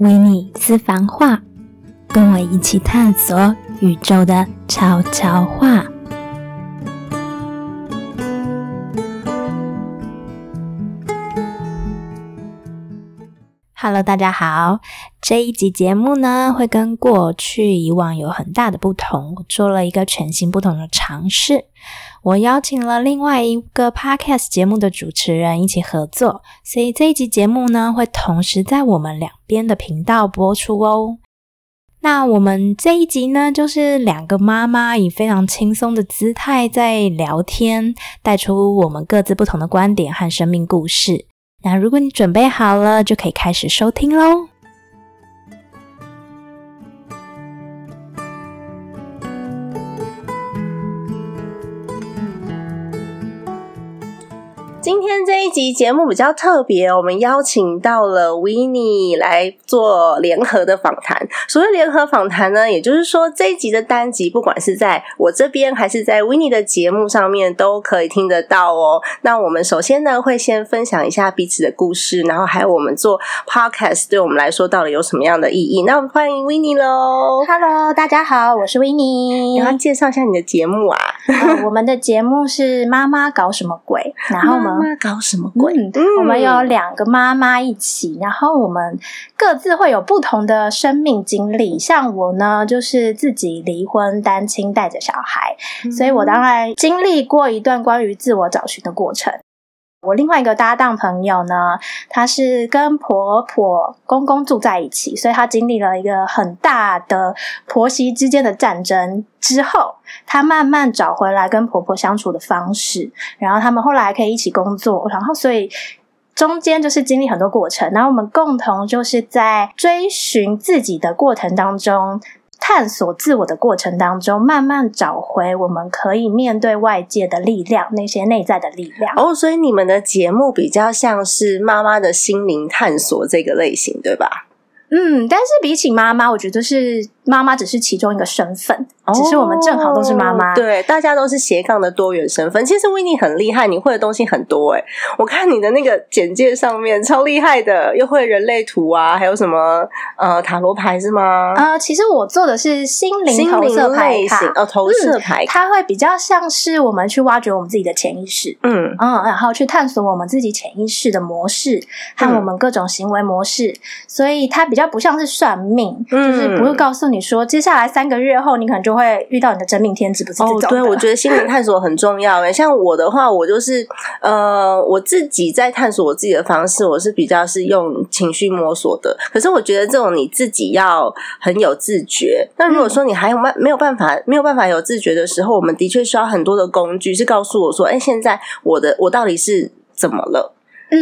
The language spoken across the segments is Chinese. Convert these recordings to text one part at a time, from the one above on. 维尼私房话，跟我一起探索宇宙的悄悄话。Hello， 大家好。这一集节目呢，会跟过去以往有很大的不同，我做了一个全新不同的尝试。我邀请了另外一个 podcast 节目的主持人一起合作，所以这一集节目呢，会同时在我们两边的频道播出哦。那我们这一集呢，就是两个妈妈以非常轻松的姿态在聊天，带出我们各自不同的观点和生命故事。那如果你准备好了，就可以开始收听咯。今天这一集节目比较特别，我们邀请到了 Winnie 来做联合的访谈。所谓联合访谈呢，也就是说这一集的单集不管是在我这边还是在 Winnie 的节目上面都可以听得到哦。那我们首先呢，会先分享一下彼此的故事，然后还有我们做 podcast 对我们来说到底有什么样的意义。那我们欢迎 Winnie 咯。 Hello， 大家好，我是 Winnie。 你要介绍一下你的节目啊？我们的节目是妈妈搞什么鬼，然后我们妈妈搞什么鬼、我们有两个妈妈一起，然后我们各自会有不同的生命经历。像我呢，就是自己离婚单亲带着小孩、所以我当然经历过一段关于自我找寻的过程。我另外一个搭档朋友呢，他是跟婆婆公公住在一起，所以他经历了一个很大的婆媳之间的战争之后，他慢慢找回来跟婆婆相处的方式，然后他们后来可以一起工作，然后所以中间就是经历很多过程，然后我们共同就是在追寻自己的过程当中，探索自我的过程当中，慢慢找回我们可以面对外界的力量，那些内在的力量。哦，所以你们的节目比较像是妈妈的心灵探索这个类型，对吧？但是比起妈妈，我觉得是妈妈只是其中一个身份、只是我们正好都是妈妈，对，大家都是斜杠的多元身份。其实 Winnie 很厉害，你会的东西很多耶，我看你的那个简介上面超厉害的，又会人类图啊，还有什么塔罗牌是吗？其实我做的是心灵投射牌卡，投射牌卡、它会比较像是我们去挖掘我们自己的潜意识，然后去探索我们自己潜意识的模式和我们各种行为模式，所以它比较不像是算命，就是不会告诉你说接下来3个月后你可能就会遇到你的真命天子，不是这种的。对，我觉得心灵探索很重要耶。像我的话，我就是我自己在探索我自己的方式，我是比较是用情绪摸索的。可是我觉得这种你自己要很有自觉，那如果说你还没有办法有自觉的时候，我们的确需要很多的工具是告诉我说，现在我到底是怎么了，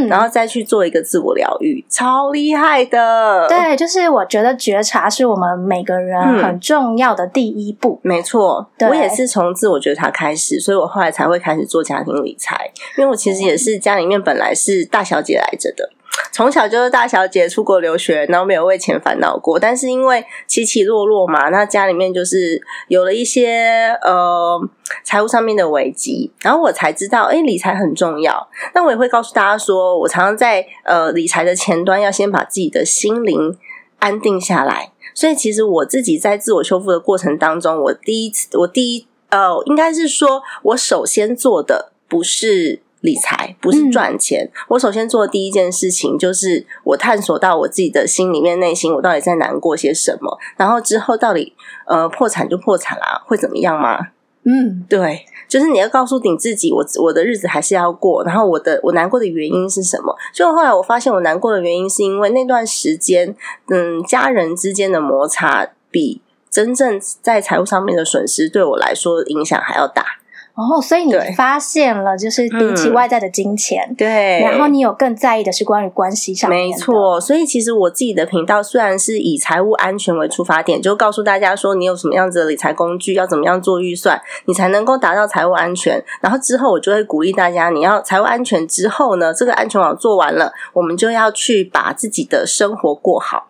然后再去做一个自我疗愈，超厉害的。对，就是我觉得觉察是我们每个人很重要的第一步。没错，我也是从自我觉察开始，所以我后来才会开始做家庭理财，因为我其实也是家里面本来是大小姐来着的，从小就是大小姐出国留学，然后没有为钱烦恼过，但是因为起起落落嘛，那家里面就是有了一些财务上面的危机，然后我才知道理财很重要。那我也会告诉大家说，我常常在理财的前端要先把自己的心灵安定下来，所以其实我自己在自我修复的过程当中，我应该是说我首先做的不是理财，不是赚钱，我首先做的第一件事情就是我探索到我自己的心里面，内心我到底在难过些什么，然后之后到底破产就破产啦，会怎么样吗？对，就是你要告诉你自己，我的日子还是要过，然后我难过的原因是什么。就后来我发现我难过的原因是因为那段时间家人之间的摩擦比真正在财务上面的损失对我来说影响还要大。所以你发现了，就是比起外在的金钱，对，然后你有更在意的是关于关系上面的。没错，所以其实我自己的频道虽然是以财务安全为出发点，就告诉大家说你有什么样子的理财工具，要怎么样做预算，你才能够达到财务安全。然后之后我就会鼓励大家，你要财务安全之后呢，这个安全网做完了，我们就要去把自己的生活过好。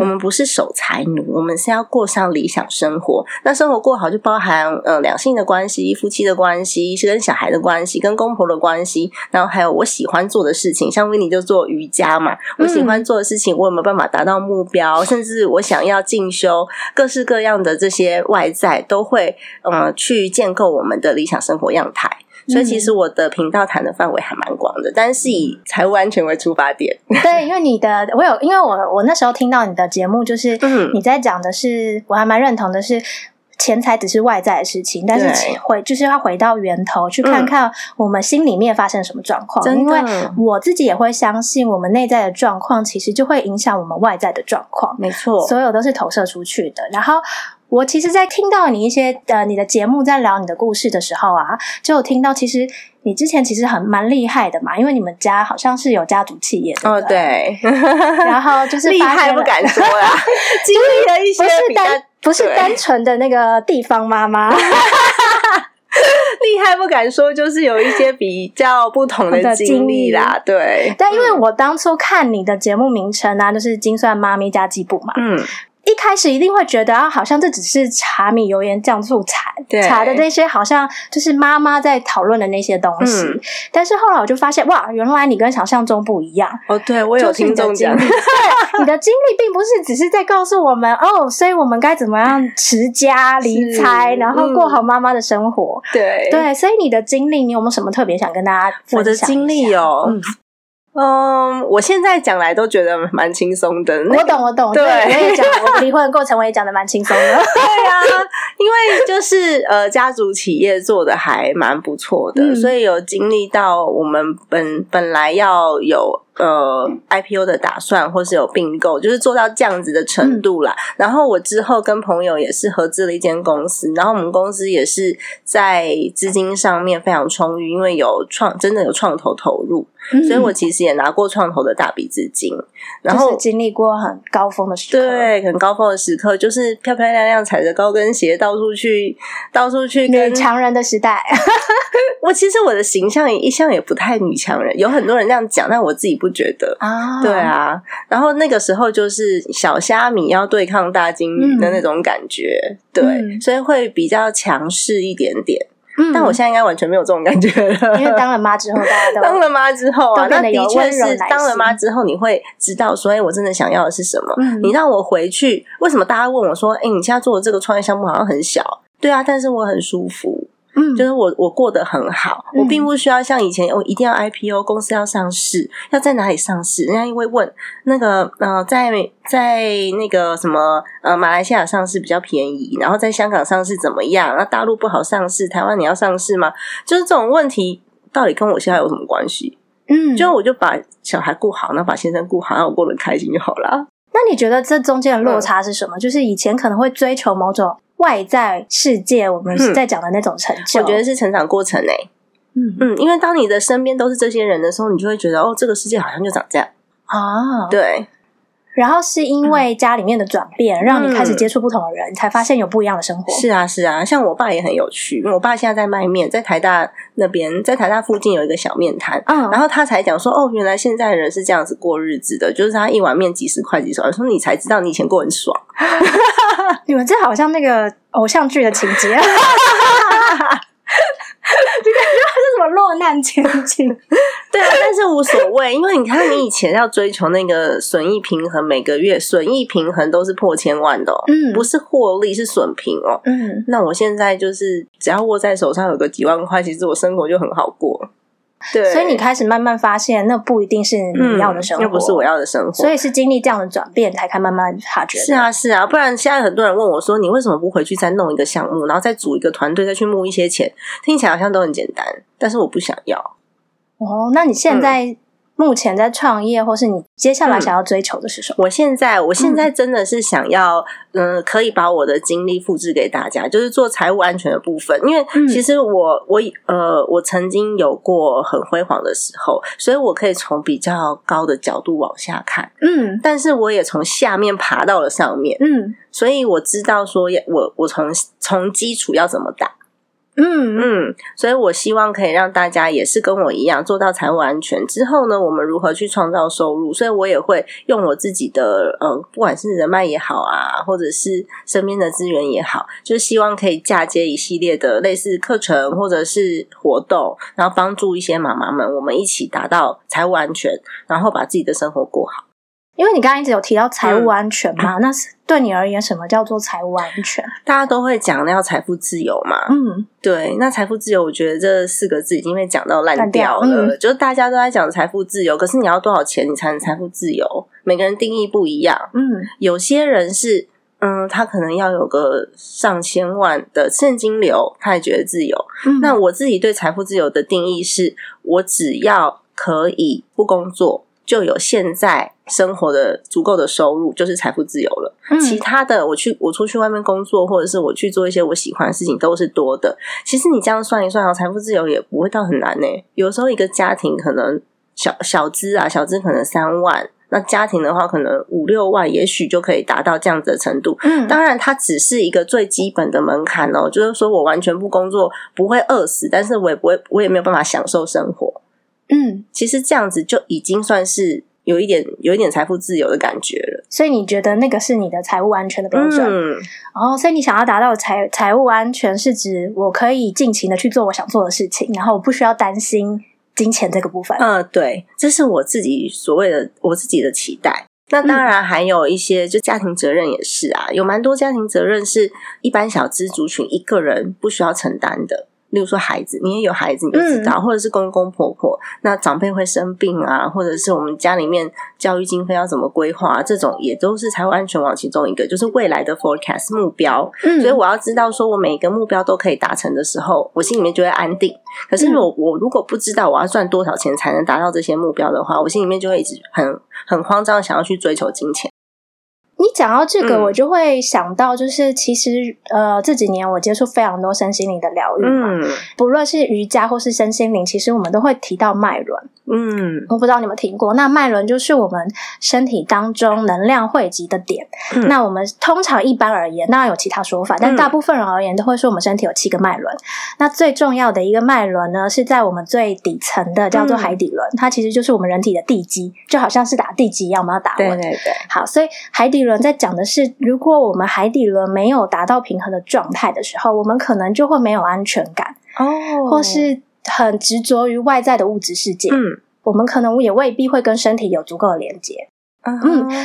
我们不是守财奴，我们是要过上理想生活。那生活过好就包含两性的关系、夫妻的关系、跟小孩的关系、跟公婆的关系，然后还有我喜欢做的事情，像维尼就做瑜伽嘛，我喜欢做的事情我有没有办法达到目标，甚至我想要进修，各式各样的这些外在都会去建构我们的理想生活样态。所以其实我的频道谈的范围还蛮广的，但是以财务安全为出发点。对，因为你的因为我那时候听到你的节目，就是你在讲的是我还蛮认同的是钱财只是外在的事情，但是就是要回到源头去看看我们心里面发生什么状况。因为我自己也会相信我们内在的状况其实就会影响我们外在的状况，没错，所有都是投射出去的。然后我其实在听到你一些你的节目在聊你的故事的时候啊，就有听到其实你之前其实蛮厉害的嘛，因为你们家好像是有家族企业，对不对？哦，对。然后就是厉害不敢说啦，经历了一些不是单纯的那个地方妈妈。厉害不敢说，就是有一些比较不同的经历啦。对。但因为我当初看你的节目名称啊，就是精算妈咪家计簿嘛。一开始一定会觉得啊，好像这只是茶米油盐酱醋茶，茶的那些好像就是妈妈在讨论的那些东西。但是后来我就发现，哇，原来你跟想象中不一样。哦，对，我有听众讲，对，你的经历并不是只是在告诉我们哦，所以我们该怎么样持家理财，然后过好妈妈的生活。对对，所以你的经历，你有没有什么特别想跟大家分享一下？我的经历哦。我现在讲来都觉得蛮轻松的。我懂，对，我也讲，我离婚的过程我也讲得蛮轻松的。对啊，因为就是家族企业做的还蛮不错的，所以有经历到我们本来要有IPO 的打算，或是有并购，就是做到这样子的程度啦。然后我之后跟朋友也是合资了一间公司，然后我们公司也是在资金上面非常充裕，因为真的有创投投入，所以我其实也拿过创投的大笔资金，然后、就是、经历过很高峰的时刻。对，很高峰的时刻，就是漂漂亮亮踩着高跟鞋到处去跟女强人的时代。其实我的形象一向也不太女强人，有很多人这样讲，但我自己不觉得啊。对啊，然后那个时候就是小虾米要对抗大金鱼的那种感觉。对，所以会比较强势一点点。但我现在应该完全没有这种感觉了，因为当了妈之后，大家都当了妈之后啊，那的确是当了妈之后，你会知道说，我真的想要的是什么。你让我回去，为什么大家问我说，你现在做的这个创业项目好像很小？对啊，但是我很舒服。就是我过得很好，我并不需要像以前我一定要 IPO， 公司要上市，要在哪里上市，人家会问那个在那个什么马来西亚上市比较便宜，然后在香港上市怎么样，那大陆不好上市，台湾你要上市吗？就是这种问题到底跟我现在有什么关系？就我就把小孩顾好，然后把先生顾好，然后我过得开心就好啦。那你觉得这中间的落差是什么？就是以前可能会追求某种外在世界，我们在讲的那种成就，我觉得是成长过程欸。因为当你的身边都是这些人的时候，你就会觉得哦，这个世界好像就长这样啊。对。然后是因为家里面的转变，让你开始接触不同的人，你才发现有不一样的生活。是啊，是啊，像我爸也很有趣，因为我爸现在在卖面，在台大那边，在台大附近有一个小面摊，然后他才讲说，哦，原来现在人是这样子过日子的，就是他一碗面几十块，我说你才知道你以前过很爽。你们这好像那个偶像剧的情节。你感觉他是什么落难千金？对啊，但是无所谓，因为你看你以前要追求那个损益平衡，每个月损益平衡都是破千万的哦，不是获利，是损平哦。那我现在就是只要握在手上有个几万块，其实我生活就很好过。对，所以你开始慢慢发现，那不一定是你要的生活，那不是我要的生活，所以是经历这样的转变，才开慢慢察觉。是啊，是啊，不然现在很多人问我说，你为什么不回去再弄一个项目，然后再组一个团队，再去募一些钱？听起来好像都很简单，但是我不想要。哦，那你现在目前在创业，或是你接下来想要追求的是什么？我现在真的是想要，可以把我的经历复制给大家，就是做财务安全的部分。因为其实我曾经有过很辉煌的时候，所以我可以从比较高的角度往下看，但是我也从下面爬到了上面，所以我知道说我从基础要怎么打。所以我希望可以让大家也是跟我一样做到财务安全之后呢，我们如何去创造收入，所以我也会用我自己的不管是人脉也好啊，或者是身边的资源也好，就是希望可以嫁接一系列的类似课程或者是活动，然后帮助一些妈妈们，我们一起达到财务安全，然后把自己的生活过好。因为你刚刚一直有提到财务安全嘛，那是对你而言什么叫做财务安全？大家都会讲那要财富自由嘛，对，那财富自由我觉得这四个字已经被讲到烂掉了，就是大家都在讲财富自由，可是你要多少钱你才能财富自由，每个人定义不一样，有些人是他可能要有个上千万的现金流他也觉得自由，那我自己对财富自由的定义是，我只要可以不工作就有现在生活的足够的收入，就是财富自由了，其他的我出去外面工作，或者是我去做一些我喜欢的事情都是多的。其实你这样算一算，财富自由也不会到很难欸，有时候一个家庭可能小资可能3万，那家庭的话可能5-6万也许就可以达到这样子的程度，当然它只是一个最基本的门槛哦，就是说我完全不工作不会饿死，但是我也没有办法享受生活，其实这样子就已经算是有一点财富自由的感觉了。所以你觉得那个是你的财务安全的标准？所以你想要达到财务安全是指我可以尽情的去做我想做的事情，然后我不需要担心金钱这个部分。对，这是我自己所谓的我自己的期待。那当然还有一些就家庭责任也是啊，有蛮多家庭责任是一般小资族群一个人不需要承担的，例如说孩子，你也有孩子你就知道，或者是公公婆婆，那长辈会生病啊，或者是我们家里面教育经费要怎么规划啊，这种也都是财务安全网其中一个，就是未来的 forecast 目标，所以我要知道说我每一个目标都可以达成的时候，我心里面就会安定。可是我如果不知道我要赚多少钱才能达到这些目标的话，我心里面就会一直很慌张想要去追求金钱。你讲到这个我就会想到，就是其实这几年我接触非常多身心灵的疗愈嘛，不论是瑜伽或是身心灵，其实我们都会提到脉轮，我不知道你们听过，那脉轮就是我们身体当中能量汇集的点，那我们通常一般而言，当然有其他说法，但大部分人而言都会说我们身体有7个脉轮，那最重要的一个脉轮呢是在我们最底层的，叫做海底轮，它其实就是我们人体的地基，就好像是打地基一样，我们要打稳，对对对，好，所以海底轮在讲的是，如果我们海底轮没有达到平衡的状态的时候，我们可能就会没有安全感，或是很执着于外在的物质世界，我们可能也未必会跟身体有足够的连接，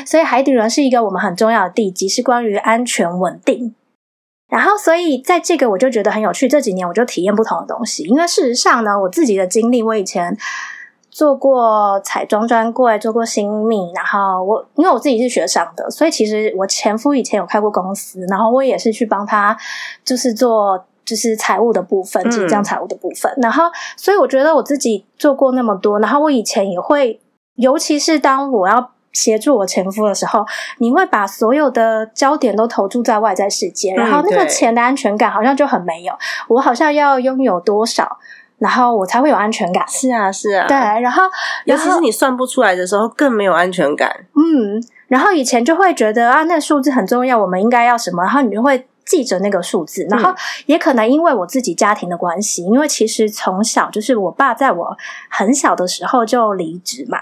所以海底轮是一个我们很重要的地基，是关于安全稳定。然后所以在这个我就觉得很有趣，这几年我就体验不同的东西，因为事实上呢，我自己的经历，我以前做过彩妆专柜，做过新密，然后因为我自己是学商的，所以其实我前夫以前有开过公司，然后我也是去帮他就是做就是财务的部分，就是这样财务的部分，然后所以我觉得我自己做过那么多，然后我以前也会，尤其是当我要协助我前夫的时候，你会把所有的焦点都投注在外在世界，然后那个钱的安全感好像就很没有，我好像要拥有多少然后我才会有安全感。是啊是啊，对，然后尤其是你算不出来的时候更没有安全感，然后以前就会觉得啊，那数字很重要，我们应该要什么，然后你就会记着那个数字，然后也可能因为我自己家庭的关系，因为其实从小就是我爸在我很小的时候就离职嘛，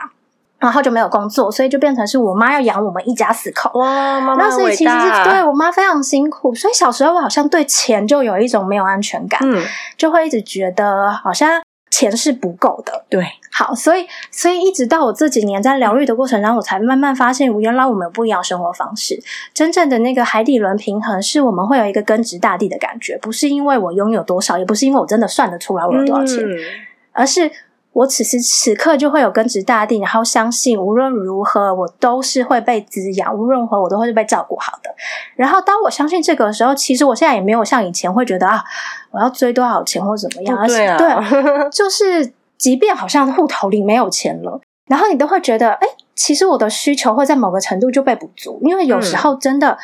然后就没有工作，所以就变成是我妈要养我们一家4口。哇，妈妈伟大。那所以其实是对我妈非常辛苦，所以小时候我好像对钱就有一种没有安全感，就会一直觉得好像钱是不够的。对，好，所以一直到我这几年在疗愈的过程中，我才慢慢发现原来我们有不一样生活方式。真正的那个海底轮平衡是我们会有一个根植大地的感觉，不是因为我拥有多少，也不是因为我真的算得出来我有多少钱，而是我此时此刻就会有根植大地，然后相信无论如何我都是会被滋养，无论如何我都会被照顾好的。然后当我相信这个的时候，其实我现在也没有像以前会觉得啊，我要追多少钱或怎么样，对啊，对，就是即便好像户头里没有钱了，然后你都会觉得诶，其实我的需求会在某个程度就被补足，因为有时候真的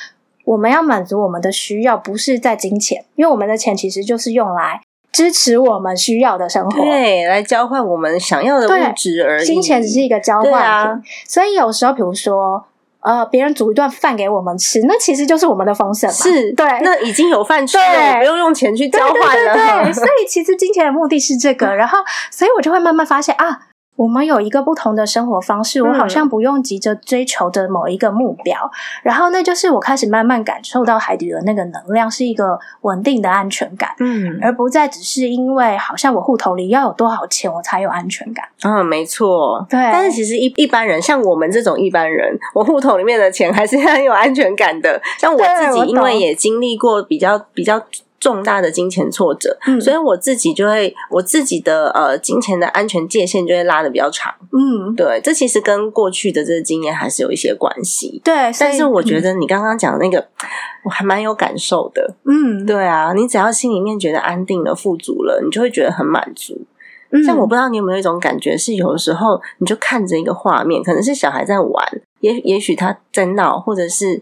我们要满足我们的需要不是在金钱，因为我们的钱其实就是用来支持我们需要的生活，对，来交换我们想要的物质而已，金钱只是一个交换品，所以有时候比如说别人煮一顿饭给我们吃，那其实就是我们的丰盛嘛。是，对，那已经有饭吃了，不用用钱去交换了。对，所以其实金钱的目的是这个。然后，所以我就会慢慢发现啊，我们有一个不同的生活方式，我好像不用急着追求着某一个目标。然后那就是我开始慢慢感受到海底的那个能量是一个稳定的安全感，而不再只是因为好像我户头里要有多少钱我才有安全感。没错，对。但是其实一般人，像我们这种一般人，我户头里面的钱还是很有安全感的。像我自己因为也经历过比较重大的金钱挫折，所以我自己的金钱的安全界限就会拉得比较长。对，这其实跟过去的这个经验还是有一些关系。对，但是我觉得你刚刚讲的那个，我还蛮有感受的。对啊，你只要心里面觉得安定了、富足了，你就会觉得很满足。像我不知道你有没有一种感觉，是有的时候你就看着一个画面，可能是小孩在玩，也许他在闹，或者是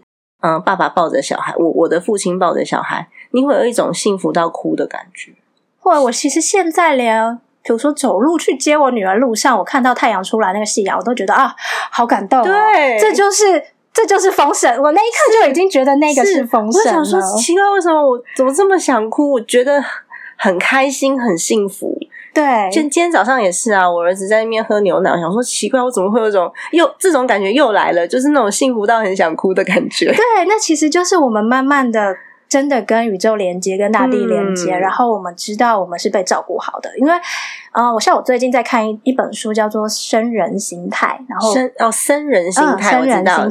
爸爸抱着小孩，我的父亲抱着小孩，你会有一种幸福到哭的感觉。或者我其实现在连比如说走路去接我女儿路上，我看到太阳出来那个夕阳，我都觉得啊，好感动。对，这就是丰盛。我那一刻就已经觉得那个是丰盛了。我想说奇怪，为什么我怎么这么想哭？我觉得很开心，很幸福。对，今天早上也是啊，我儿子在那边喝牛奶，我想说奇怪，我怎么会有种这种感觉又来了，就是那种幸福到很想哭的感觉。对，那其实就是我们慢慢的真的跟宇宙连接，跟大地连接，然后我们知道我们是被照顾好的。因为我最近在看一本书叫做生人形态，然后生人形态，我知道。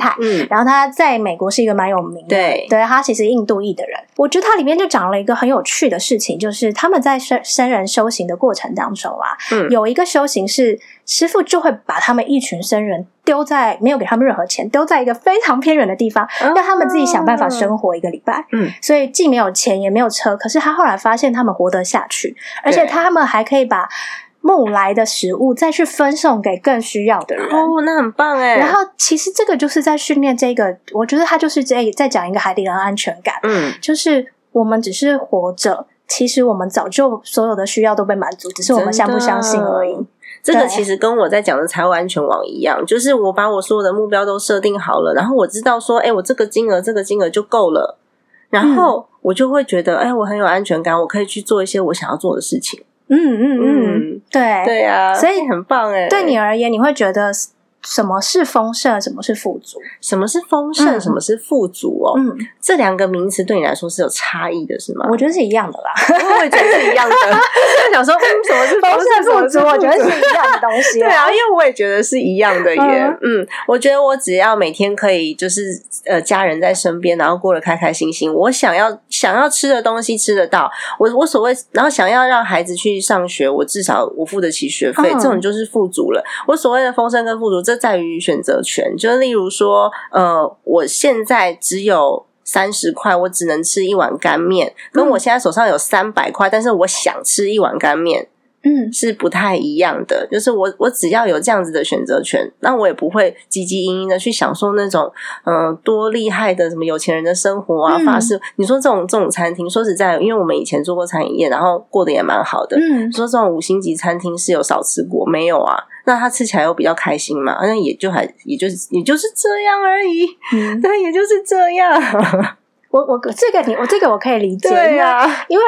然后他在美国是一个蛮有名的，对，他其实印度裔的人。我觉得他里面就讲了一个很有趣的事情，就是他们在生人修行的过程当中啊，有一个修行是师父就会把他们一群生人丢在，没有给他们任何钱，丢在一个非常偏远的地方，让他们自己想办法生活一个礼拜。所以既没有钱也没有车，可是他后来发现他们活得下去，而且他们还可以把木来的食物再去分送给更需要的人。那很棒耶。然后其实这个就是在训练这个，我觉得他就是在讲一个海底人安全感。就是我们只是活着，其实我们早就所有的需要都被满足，只是我们相不相信而已。这个其实跟我在讲的财务安全网一样，就是我把我所有的目标都设定好了，然后我知道说我这个金额就够了，然后我就会觉得我很有安全感，我可以去做一些我想要做的事情。对啊，所以很棒耶。对你而言，你会觉得什么是丰盛，什么是富足？什么是丰盛，什么是富足？这两个名词对你来说是有差异的，是吗？我觉得是一样的啦。我也觉得是一样的。就想说，什么是丰盛，什么是富足？我觉得是一样的东西。对啊，因为我也觉得是一样的耶。我觉得我只要每天可以就是家人在身边，然后过得开开心心，我想要吃的东西吃得到，我所谓，然后想要让孩子去上学，我至少我付得起学费，这种就是富足了。我所谓的丰盛跟富足，这在于选择权，就例如说我现在只有30块，我只能吃一碗干面，跟我现在手上有300块，但是我想吃一碗干面是不太一样的。就是我只要有这样子的选择权，那我也不会汲汲营营的去享受那种多厉害的什么有钱人的生活啊，法式。你说这种餐厅，说实在，因为我们以前做过餐饮业，然后过得也蛮好的。说这种5星级餐厅是有少吃过没有啊？那他吃起来又比较开心嘛，那也就是这样而已。对，也就是这样。我这个我可以理解。对啊，因为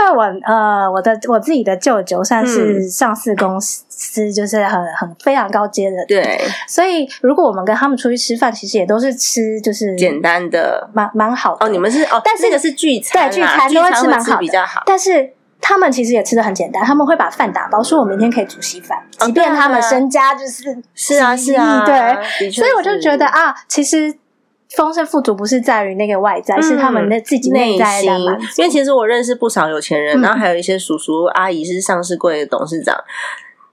我自己的舅舅算是上市公司，就是很非常高阶的。对，所以如果我们跟他们出去吃饭，其实也都是吃就是简单的，蛮好的。你们是但是那个是聚餐，对，聚餐都会吃蛮好的，比较好。但是他们其实也吃得很简单，他们会把饭打包，说我明天可以煮稀饭，即便他们身家就是是啊，对，所以我就觉得其实丰盛富足不是在于那个外在，是他们的自己内在的满足。因为其实我认识不少有钱人，然后还有一些叔叔阿姨是上市柜的董事长，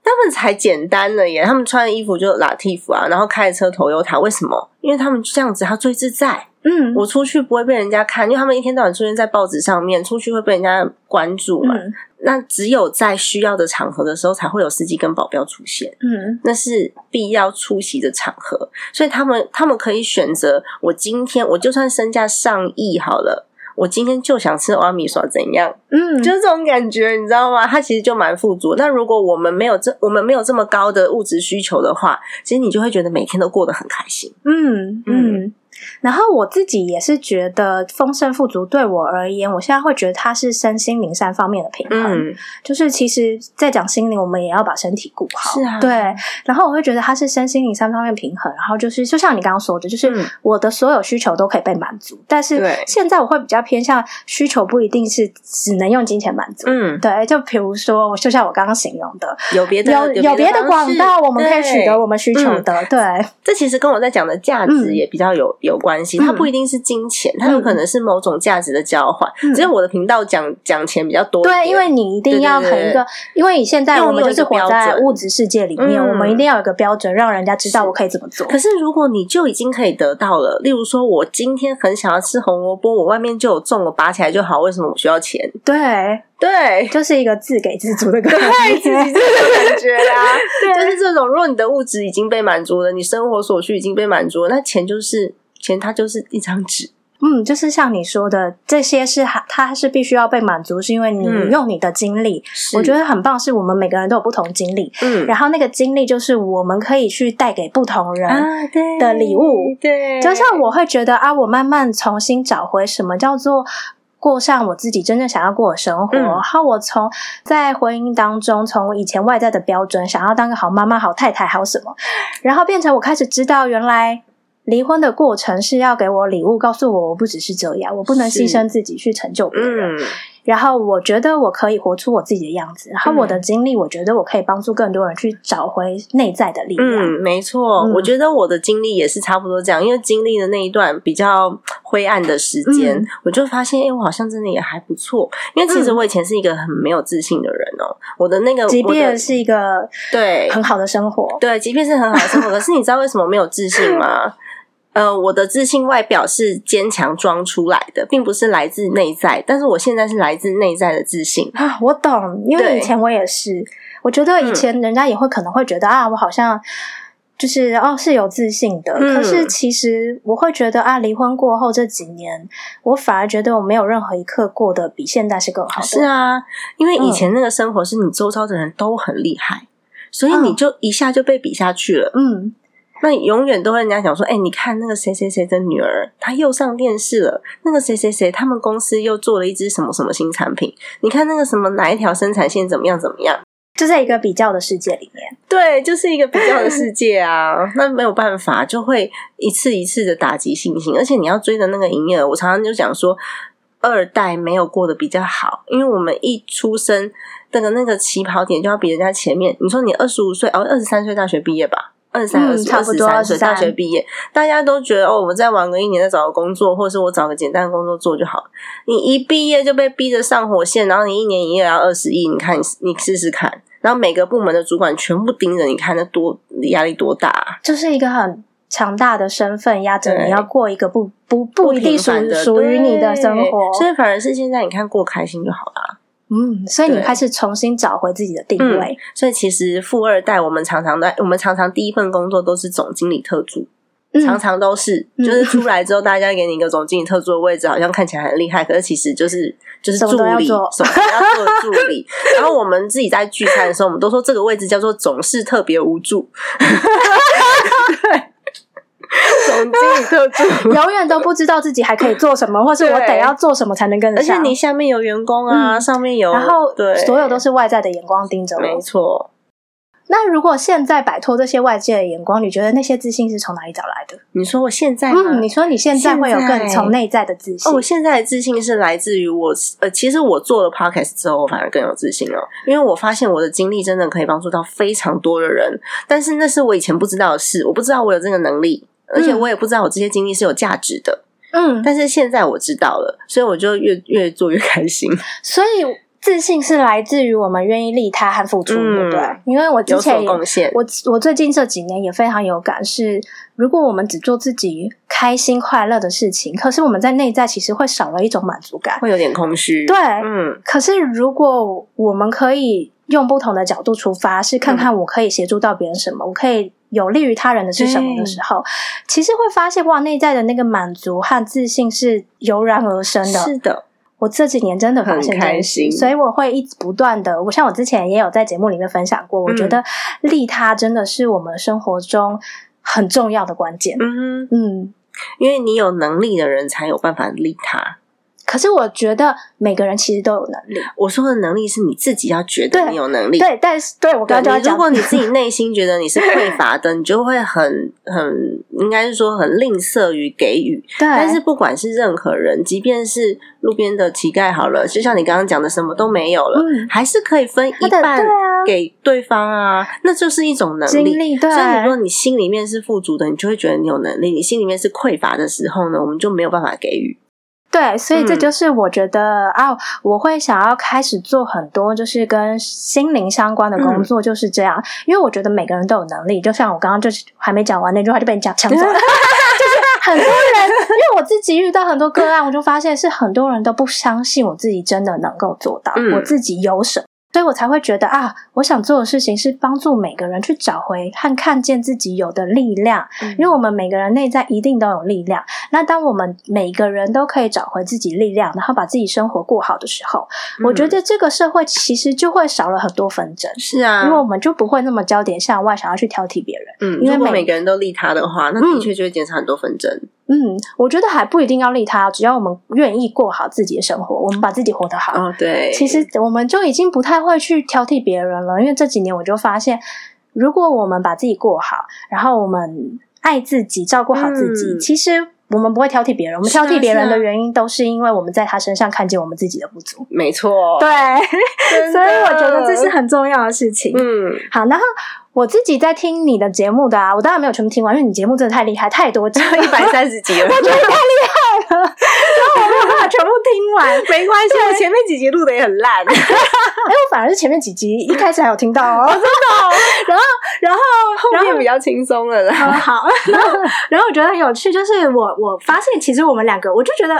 他们才简单了耶。他们穿的衣服就 Latif 啊，然后开的车Toyota，为什么？因为他们这样子他最自在。我出去不会被人家看，因为他们一天到晚出现在报纸上面，出去会被人家关注嘛。那只有在需要的场合的时候才会有司机跟保镖出现。那是必要出席的场合，所以他们可以选择，我今天我就算身价上亿好了，我今天就想吃蚵仔米线怎样？就是这种感觉，你知道吗？它其实就蛮富足。那如果我们没有这么高的物质需求的话，其实你就会觉得每天都过得很开心。然后我自己也是觉得丰盛富足对我而言，我现在会觉得它是身心灵三方面的平衡，就是其实在讲心灵，我们也要把身体顾好，是啊，对，然后我会觉得它是身心灵三方面平衡，然后就是就像你刚刚说的，就是我的所有需求都可以被满足，但是现在我会比较偏向需求不一定是只能用金钱满足，对，就比如说就像我刚刚形容的，有别的管道我们可以取得我们需求的，对，这其实跟我在讲的价值也比较有关系，它不一定是金钱，它有可能是某种价值的交换，只有我的频道讲钱比较多一点，对，因为你一定要很一个，因为现在我们就是活在物质世界里面，我们一定要有一个标准让人家知道我可以怎么做。可是如果你就已经可以得到了，例如说我今天很想要吃红萝卜，我外面就有种，我拔起来就好，为什么我需要钱？对对，就是一个自给自足的感觉，对，自给自足的感觉啦、就是这种，如果你的物质已经被满足了，你生活所需已经被满足了，那钱就是钱，它就是一张纸。就是像你说的，这些是它是必须要被满足，是因为你用你的经历，我觉得很棒，是我们每个人都有不同经历，然后那个经历就是我们可以去带给不同人的礼物，对，就像我会觉得啊，我慢慢重新找回什么叫做过上我自己真正想要过的生活，然后我从在婚姻当中，从以前外在的标准想要当个好妈妈、好太太、好什么，然后变成我开始知道原来离婚的过程是要给我礼物，告诉我我不只是这样，我不能牺牲自己去成就别人，然后我觉得我可以活出我自己的样子，然后我的经历我觉得我可以帮助更多人去找回内在的力量。没错，我觉得我的经历也是差不多这样，因为经历的那一段比较灰暗的时间，我就发现我好像真的也还不错，因为其实我以前是一个很没有自信的人哦，我的那个即便是一个对很好的生活，对，即便是很好的生活可是你知道为什么没有自信吗？我的自信外表是坚强装出来的，并不是来自内在，但是我现在是来自内在的自信啊。我懂，因为以前我也是，我觉得以前人家也会可能会觉得啊，我好像就是是有自信的，可是其实我会觉得啊，离婚过后这几年，我反而觉得我没有任何一刻过得比现在是更好的。是啊，因为以前那个生活是你周遭的人都很厉害，所以你就一下就被比下去了。那永远都会人家讲说，欸，你看那个谁谁谁的女儿，她又上电视了，那个谁谁谁他们公司又做了一支什么什么新产品，你看那个什么哪一条生产线怎么样怎么样，就在一个比较的世界里面，对，就是一个比较的世界啊那没有办法，就会一次一次的打击信心，而且你要追的那个营业额，我常常就讲说二代没有过得比较好，因为我们一出生那个起跑点就要比人家前面，你说你25岁23岁大学毕业吧，23岁大学毕业，大家都觉得我再玩个一年再找个工作，或者是我找个简单的工作做就好了，你一毕业就被逼着上火线，然后你一年营业额要20亿，你看你试试看，然后每个部门的主管全部盯着你看，那压力多大啊，就是一个很强大的身份压着你要过一个不一定属于你的生活，所以反而是现在你看过开心就好啦。所以你开始重新找回自己的定位。所以其实富二代我们常常第一份工作都是总经理特助，常常都是就是出来之后大家给你一个总经理特助的位置，好像看起来很厉害，可是其实就是助理，什么都要做助理然后我们自己在聚餐的时候，我们都说这个位置叫做总是特别无助对，总经理特助永远都不知道自己还可以做什么，或是我得要做什么才能跟得上，而且你下面有员工啊，上面有，然后对，所有都是外在的眼光盯着我，没错。那如果现在摆脱这些外界的眼光，你觉得那些自信是从哪里找来的？你说我现在吗？你说你现在会有更从内在的自信。我现在的自信是来自于我其实我做了 podcast 之后，我反而更有自信了，因为我发现我的经历真的可以帮助到非常多的人，但是那是我以前不知道的事，我不知道我有这个能力，而且我也不知道我这些经历是有价值的。但是现在我知道了，所以我就越做越开心。所以自信是来自于我们愿意利他和付出，对不对？因为我之前有所贡献，我最近这几年也非常有感，是如果我们只做自己开心快乐的事情，可是我们在内在其实会少了一种满足感，会有点空虚。对，可是如果我们可以用不同的角度出发，是看看我可以协助到别人什么，我可以有利于他人的是什么的时候，其实会发现哇，内在的那个满足和自信是油然而生的。是的。我这几年真的发现很开心，所以我会一直不断的，像我之前也有在节目里面分享过，我觉得利他真的是我们生活中很重要的关键。因为你有能力的人才有办法利他。可是我觉得每个人其实都有能力。我说的能力是你自己要觉得你有能力。对，但是对我刚刚就要讲，如果你自己内心觉得你是匮乏的，你就会很应该是说很吝啬于给予。对，但是不管是任何人，即便是路边的乞丐好了，就像你刚刚讲的，什么都没有了，还是可以分一半给对方啊，那就是一种能力。对，所以如果你心里面是富足的，你就会觉得你有能力；你心里面是匮乏的时候呢，我们就没有办法给予。对，所以这就是我觉得我会想要开始做很多就是跟心灵相关的工作，就是这样。因为我觉得每个人都有能力，就像我刚刚就是还没讲完那句话就被你讲抢走了。就是很多人，因为我自己遇到很多个案，我就发现是很多人都不相信我自己真的能够做到，我自己有什么，所以我才会觉得我想做的事情是帮助每个人去找回和看见自己有的力量，因为我们每个人内在一定都有力量。那当我们每个人都可以找回自己力量，然后把自己生活过好的时候，我觉得这个社会其实就会少了很多纷争。是啊，因为我们就不会那么焦点向外想要去挑剔别人。因为如果每个人都利他的话，那的确就会减少很多纷争。我觉得还不一定要利他，只要我们愿意过好自己的生活，我们把自己活得好，对，其实我们就已经不太会去挑剔别人了。因为这几年我就发现，如果我们把自己过好，然后我们爱自己，照顾好自己，其实我们不会挑剔别人。我们挑剔别人的原因都是因为我们在他身上看见我们自己的不足。没错，对。所以我觉得这是很重要的事情。好，然后我自己在听你的节目的我当然没有全部听完，因为你节目真的太厉害，太多集了，130集了。我觉得太厉害了，然后我没有办法全部听完。没关系，我前面几集录的也很烂。我反而是前面几集一开始还有听到真的然后后面比较轻松了啦。好，然后我觉得很有趣，就是我发现其实我们两个，我就觉得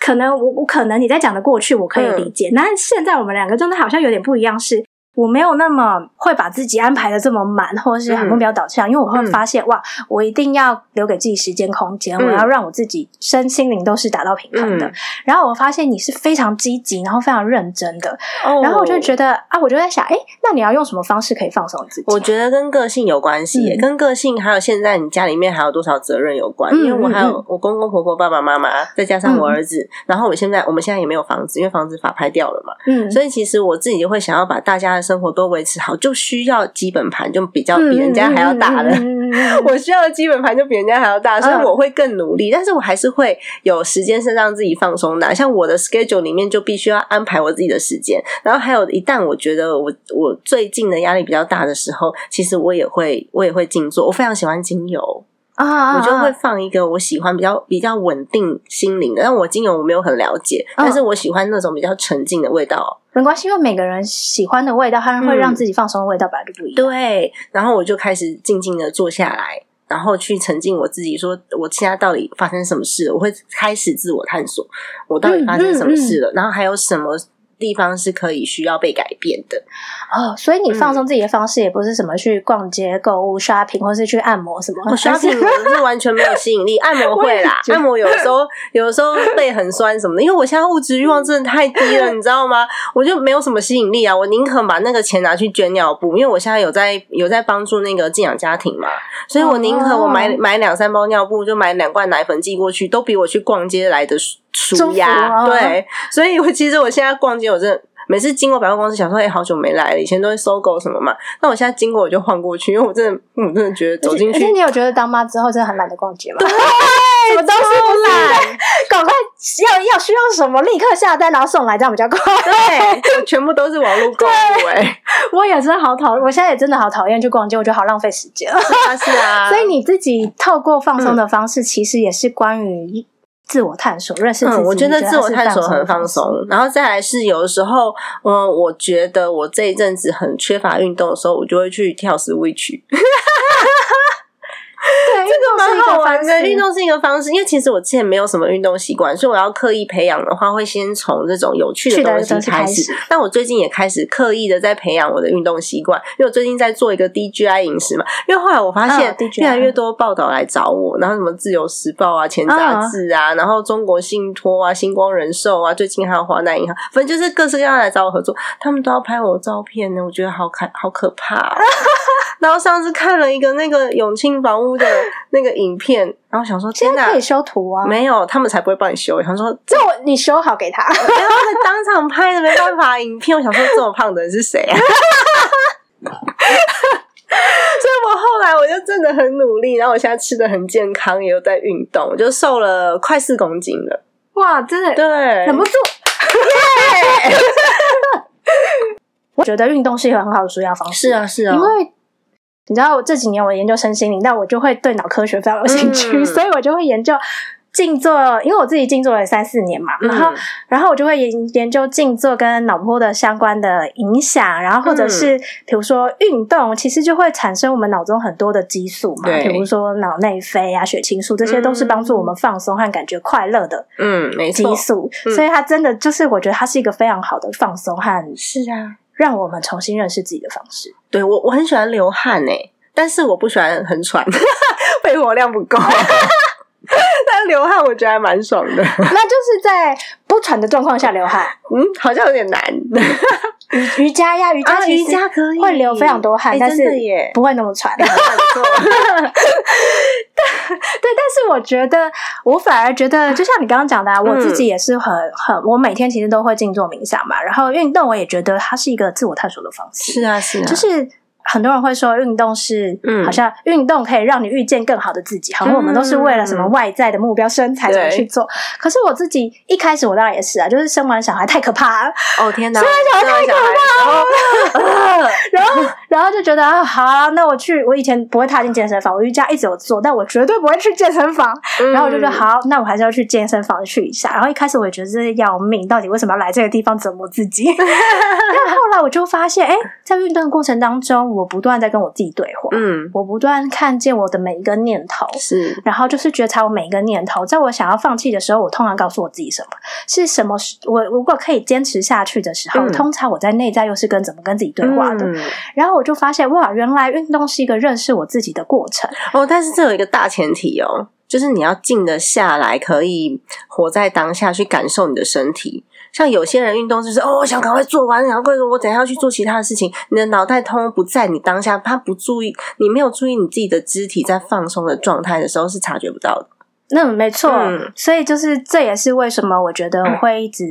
可能你在讲的过去我可以理解，但现在我们两个真的好像有点不一样，是我没有那么会把自己安排的这么满，或是很目标导向，因为我会发现我一定要留给自己时间空间，我要让我自己身心灵都是达到平衡的。然后我发现你是非常积极，然后非常认真的，然后我就觉得我就在想，那你要用什么方式可以放松自己？我觉得跟个性有关系耶，跟个性还有现在你家里面还有多少责任有关。因为我还有我公公婆婆、爸爸妈妈，再加上我儿子，然后我们现在也没有房子，因为房子法拍掉了嘛，所以其实我自己会想要把大家的生活都维持好，就需要基本盘就比较比人家还要大的。我需要的基本盘就比人家还要大，所以我会更努力，但是我还是会有时间是让自己放松的。像我的 schedule 里面就必须要安排我自己的时间，然后还有一旦我觉得我最近的压力比较大的时候，其实我也会静坐。我非常喜欢精油，我就会放一个我喜欢比较稳定心灵的。但我精油我没有很了解，但是我喜欢那种比较沉静的味道。没关系，因为每个人喜欢的味道，他会让自己放松的味道本来就不一样。对，然后我就开始静静的坐下来，然后去沉浸我自己，说我现在到底发生什么事了。我会开始自我探索，我到底发生什么事了，然后还有什么地方是可以需要被改变的。所以你放松自己的方式也不是什么去逛街购物 shopping 或是去按摩什么。shopping 是完全没有吸引力。按摩会啦，按摩有时候背很酸什么的，因为我现在物质欲望真的太低了，你知道吗？我就没有什么吸引力啊，我宁可把那个钱拿去捐尿布，因为我现在有在帮助那个寄养家庭嘛，所以我宁可我买2-3包尿布，就买2罐奶粉寄过去，都比我去逛街来的舒压。对，所以其实我现在逛街，我真的每次经过百货公司想说好久没来了，以前都会搜狗什么嘛，那我现在经过我就晃过去，因为我真的觉得走进去。而且你有觉得当妈之后真的很懒得逛街吗？对，什么东西不懒，赶快要需要什么立刻下单然后送来，这样比较快。对，我全部都是网络购物。我也真的好讨厌，我现在也真的好讨厌去逛街，我觉得好浪费时间。是啊所以你自己透过放松的方式，其实也是关于自我探索，认识自己。我觉得自我探索很放松。然后再来是有的时候，我觉得我这一阵子很缺乏运动的时候，我就会去跳 Switch。对，这个蛮好玩的。运动是一个方式，因为其实我之前没有什么运动习惯，所以我要刻意培养的话，会先从这种有趣的东西开始。但我最近也开始刻意的在培养我的运动习惯，因为我最近在做一个 DGI 饮食嘛。因为后来我发现越来越多报道来找我，然后什么自由时报啊、前杂志啊，然后中国信托啊、星光人寿啊，最近还有华南银行，反正就是各式各样来找我合作，他们都要拍我的照片呢，我觉得好可怕。然后上次看了一个那个永庆房屋哭的那个影片，然后想说天哪，现在可以修图啊？没有，他们才不会帮你修。想说那我你修好给他，然后在当场拍的，没办法。影片我想说这么胖的人是谁啊？所以我后来我就真的很努力，然后我现在吃的很健康，也有在运动，我就瘦了快4公斤了。哇，真的，对，忍不住。Yeah! 我觉得运动是一个很好的舒压方式。是啊，是啊，因为你知道我这几年我研究身心灵，但我就会对脑科学非常有兴趣，所以我就会研究静坐，因为我自己静坐了3-4年嘛，然后我就会研究静坐跟脑波的相关的影响，然后或者是比如说运动，其实就会产生我们脑中很多的激素嘛，比如说脑内啡啊、血清素，这些都是帮助我们放松和感觉快乐的激素，所以它真的就是我觉得它是一个非常好的放松和是啊，让我们重新认识自己的方式。对，我很喜欢流汗欸，但是我不喜欢很喘，肺活量不够。但流汗我觉得还蛮爽的。那就是在不喘的状况下流汗，好像有点难。瑜伽呀，瑜伽其实会流非常多汗，但是不会那么喘。对，但是我觉得，我反而觉得，就像你刚刚讲的，我自己也是很，我每天其实都会静坐冥想嘛，然后运动我也觉得它是一个自我探索的方式。是啊，是啊，就是。很多人会说运动是好像运动可以让你遇见更好的自己，好像我们都是为了什么外在的目标身材才去做，可是我自己一开始我当然也是啊，就是生完小孩太可怕了，哦天哪，生完小孩太可怕了，然后就觉得啊，好啊，那我以前不会踏进健身房，我瑜伽一直有做，但我绝对不会去健身房，然后我就觉得好，那我还是要去健身房去一下，然后一开始我也觉得是要命，到底为什么要来这个地方折磨自己，但后来我就发现在运动过程当中我不断在跟我自己对话，我不断看见我的每一个念头，是，然后就是觉察我每一个念头，在我想要放弃的时候，我通常告诉我自己什么我如果可以坚持下去的时候，通常我在内在又是怎么跟自己对话的，然后我就发现哇，原来运动是一个认识我自己的过程哦，但是这有一个大前提哦，就是你要静得下来，可以活在当下，去感受你的身体。像有些人运动就是我想赶快做完，然后我等一下要去做其他的事情，你的脑袋通通不在你当下，他不注意，你没有注意你自己的肢体在放松的状态的时候是察觉不到的。那没错，所以就是这也是为什么我觉得我会一直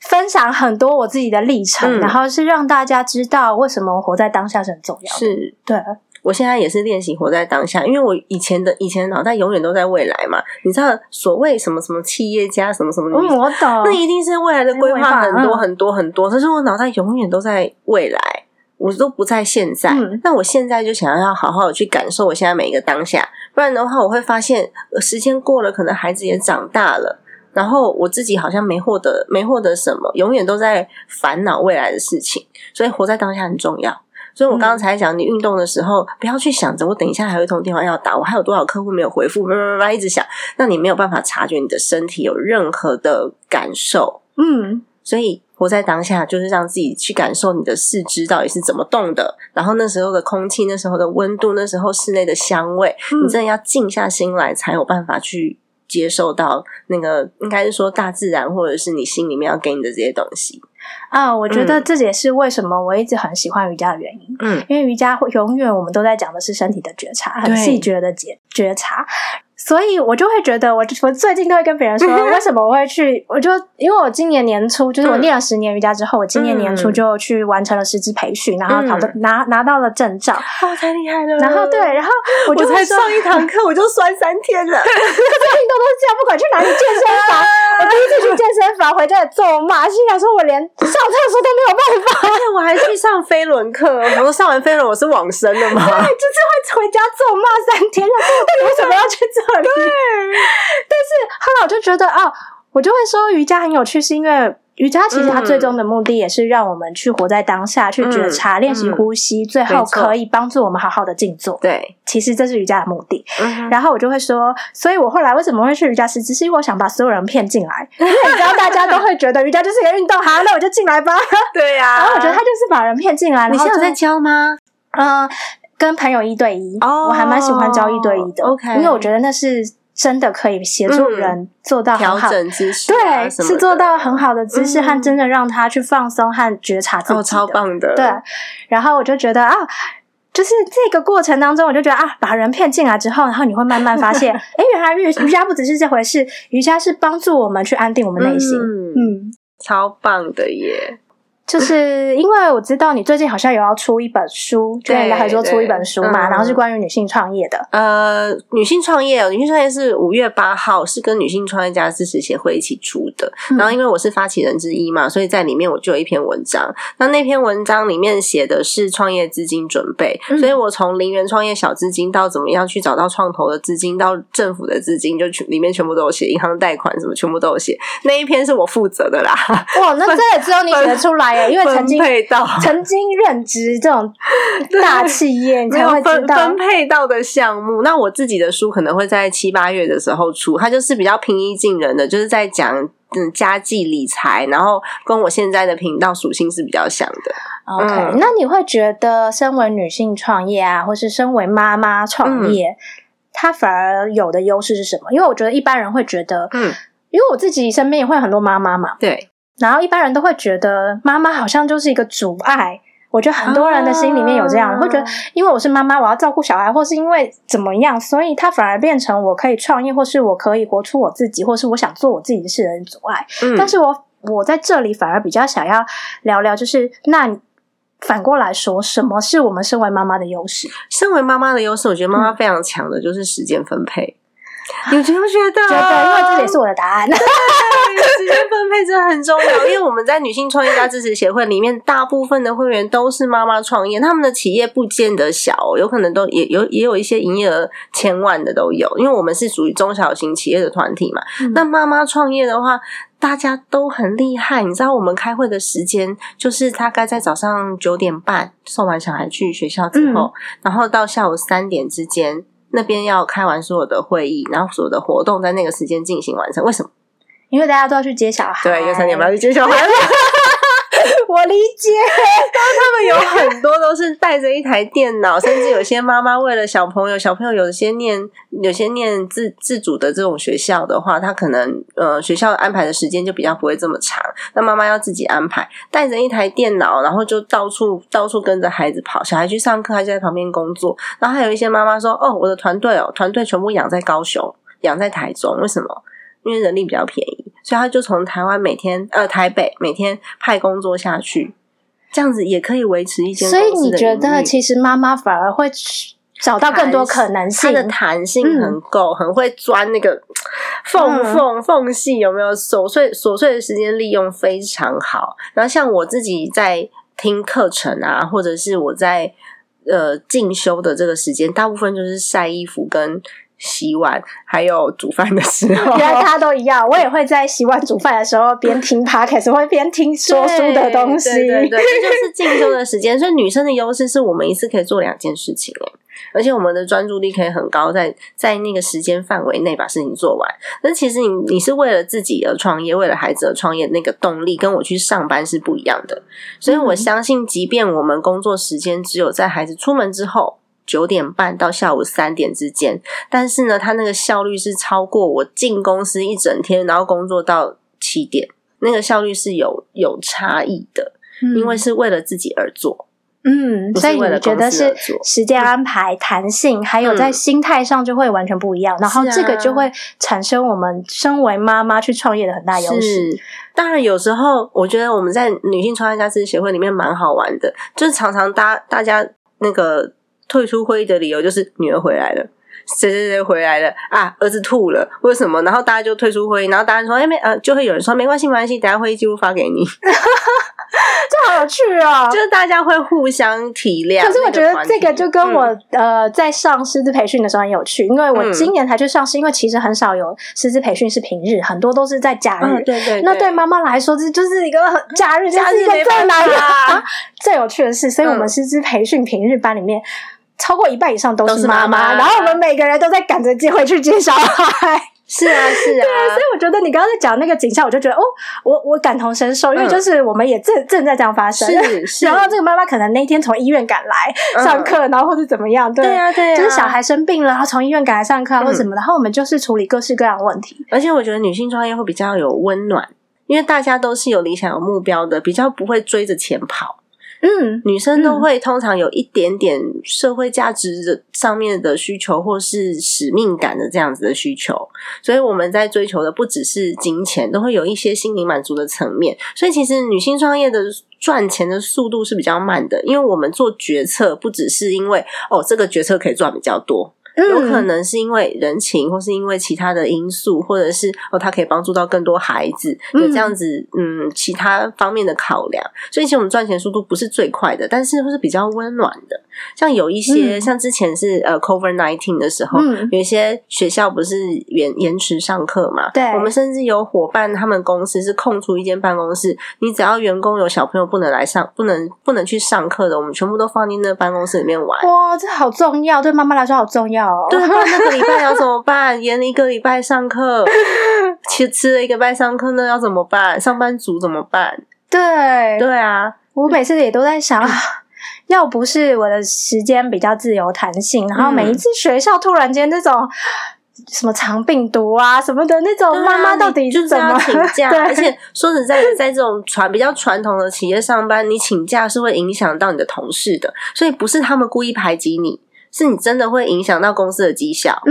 分享很多我自己的历程，然后是让大家知道为什么活在当下是很重要的。是，对。我现在也是练习活在当下，因为我以前的脑袋永远都在未来嘛，你知道所谓什么什么企业家什么什么，我懂，那一定是未来的规划很多很多很多，但是我脑袋永远都在未来，我都不在现在，那我现在就想要好好的去感受我现在每一个当下，不然的话我会发现时间过了，可能孩子也长大了，然后我自己好像没获得什么，永远都在烦恼未来的事情，所以活在当下很重要。所以我刚才讲，你运动的时候不要去想着我等一下还有一通电话要打，我还有多少客户没有回复，一直想，那你没有办法察觉你的身体有任何的感受。所以活在当下就是让自己去感受你的四肢到底是怎么动的，然后那时候的空气，那时候的温度，那时候室内的香味，你真的要静下心来才有办法去接受到那个应该是说大自然，或者是你心里面要给你的这些东西啊，我觉得这也是为什么我一直很喜欢瑜伽的原因，因为瑜伽永远我们都在讲的是身体的觉察，很细觉的觉察，所以我就会觉得我最近都会跟别人说为什么我会去，我就因为我今年年初就是我练了10年瑜伽之后，我今年年初就去完成了师资培训，然后拿到了证照，太厉害了，然后对，然后我就才上一堂课我就酸3天了，这运动都是这样，不管去哪里健身房，我第一次去健身房回家也咒骂，心想说我连上厕所都没有办法，而且我还去上飞轮课，我说上完飞轮我是往生的嘛，对，就是会回家咒骂3天，然后你为什么要去这里？对，但是后来我就觉得我就会说瑜伽很有趣，是因为瑜伽其实它最终的目的也是让我们去活在当下，去觉察，练习呼吸，最后可以帮助我们好好的静坐。对，其实这是瑜伽的目的。然后我就会说，所以我后来为什么会去瑜伽师资，是因为我想把所有人骗进来，因为你知道大家都会觉得瑜伽就是一个运动，好，那我就进来吧。对呀，然后我觉得他就是把人骗进来。你现在有在教吗？跟朋友1对1，我还蛮喜欢教1对1的，因为我觉得那是真的可以协助人做到很好调整姿势，对，是做到很好的姿势和真的让他去放松和觉察自己的，超棒的。对，然后我就觉得就是这个过程当中我就觉得啊，把人骗进来之后，然后你会慢慢发现诶原来瑜伽不只是这回事，瑜伽是帮助我们去安定我们内心。 超棒的耶。就是因为我知道你最近好像有要出一本书，就你还说出一本书嘛，然后是关于女性创业的。女性创业，女性创业是5月8号是跟女性创业家支持协会一起出的，然后因为我是发起人之一嘛，所以在里面我就有一篇文章，那篇文章里面写的是创业资金准备，所以我从零元创业小资金到怎么样去找到创投的资金到政府的资金，就里面全部都有写，银行贷款什么全部都有写，那一篇是我负责的啦。哇，那这也只有你写出来耶。因为曾经任职这种大企业你才会知道分配到的项目。那我自己的书可能会在7、8月的时候出，它就是比较平易近人的，就是在讲家计理财，然后跟我现在的频道属性是比较像的。 OK， 那你会觉得身为女性创业啊，或是身为妈妈创业，它反而有的优势是什么？因为我觉得一般人会觉得因为我自己身边也会很多妈妈嘛，对，然后一般人都会觉得妈妈好像就是一个阻碍，我觉得很多人的心里面有这样，会觉得因为我是妈妈我要照顾小孩，或是因为怎么样，所以它反而变成我可以创业，或是我可以活出我自己，或是我想做我自己的事的阻碍。但是我在这里反而比较想要聊聊，就是那反过来说，什么是我们身为妈妈的优势？身为妈妈的优势，我觉得妈妈非常强的就是时间分配。你觉不觉得？觉得，因为这也是我的答案。对，时间分配真的很重要，因为我们在女性创业家支持协会里面，大部分的会员都是妈妈创业，他们的企业不见得小，有可能都也有一些营业额1000万的都有，因为我们是属于中小型企业的团体嘛。那妈妈创业的话，大家都很厉害，你知道我们开会的时间就是大概在早上9:30送完小孩去学校之后，然后到下午3点之间。那边要开完所有的会议，然后所有的活动在那个时间进行完成。为什么？因为大家都要去接小孩。对，有3点半要去接小孩了。我理解，但他们有很多都是带着一台电脑，甚至有些妈妈为了小朋友有些念自主的这种学校的话，他可能学校安排的时间就比较不会这么长，那妈妈要自己安排，带着一台电脑，然后就到处跟着孩子跑，小孩去上课，他就在旁边工作。然后还有一些妈妈说，哦，我的团队全部养在高雄，养在台中，为什么？因为人力比较便宜，所以他就从台北每天派工作下去，这样子也可以维持一间公司的营运。所以你觉得其实妈妈反而会找到更多可能性，她的弹性很够，很会钻那个缝隙，有没有？琐碎的时间利用非常好。然后像我自己在听课程啊，或者是我在进修的这个时间，大部分就是晒衣服跟洗碗还有煮饭的时候，原来大家都一样。我也会在洗碗煮饭的时候边听 podcast 会边听说书的东西。对，这就是进修的时间。所以女生的优势是我们一次可以做2件事情，而且我们的专注力可以很高，在那个时间范围内把事情做完。但其实你是为了自己而创业，为了孩子而创业，那个动力跟我去上班是不一样的。所以我相信即便我们工作时间只有在孩子出门之后9:30到下午3点之间，但是呢，他那个效率是超过我进公司一整天，然后工作到7点，那个效率是有差异的，因为是为了自己而做。所以你觉得是时间安排、弹性，还有在心态上就会完全不一样，然后这个就会产生我们身为妈妈去创业的很大优势。当然有时候我觉得我们在女性创业家支持协会里面蛮好玩的，就是常常大家那个退出会议的理由就是女儿回来了，谁回来了啊，儿子吐了，为什么？然后大家就退出会议，然后大家说就会有人说没关系，等一下会议记录发给你。这好有趣哦，就是大家会互相体谅。可是我觉得这个就跟我在上师资培训的时候很有趣，因为我今年才去上师，因为其实很少有师资培训是平日，很多都是在假日。对，那对妈妈来说这就是一个假日没办法啊。最有趣的是，所以我们师资培训平日班里面超过1半以上都是妈妈，然后我们每个人都在赶着接回去接小孩。是啊，对，所以我觉得你刚刚在讲那个景象，我就觉得我感同身受，因为就是我们也正在这样发生。是，然后这个妈妈可能那天从医院赶来上课，然后或是怎么样，对啊，就是小孩生病了，然后从医院赶来上课或什么，然后我们就是处理各式各样的问题。而且我觉得女性创业会比较有温暖，因为大家都是有理想有目标的，比较不会追着钱跑。嗯，女生都会通常有一点点社会价值上面的需求或是使命感的这样子的需求，所以我们在追求的不只是金钱，都会有一些心灵满足的层面。所以其实女性创业的赚钱的速度是比较慢的，因为我们做决策不只是因为哦这个决策可以赚比较多，有可能是因为人情或是因为其他的因素，或者是哦，它可以帮助到更多孩子，有这样子其他方面的考量。所以其实我们赚钱速度不是最快的，但是会是比较温暖的。像有一些像之前是COVID-19 的时候，有一些学校不是延迟上课嘛？对，我们甚至有伙伴他们公司是空出一间办公室，你只要员工有小朋友不能去上课的，我们全部都放进那办公室里面玩。哇，这好重要，对妈妈来说好重要。对，不然那个礼拜要怎么办？延了一个礼拜上课，迟了一个礼拜上课呢，要怎么办？上班族怎么办？对啊，我每次也都在想要不是我的时间比较自由弹性，然后每一次学校突然间这种什么肠病毒啊什么的那种，妈妈到底是怎么请假？而且说实在的，在这种比较传统的企业上班，你请假是会影响到你的同事的，所以不是他们故意排挤你，是你真的会影响到公司的绩效。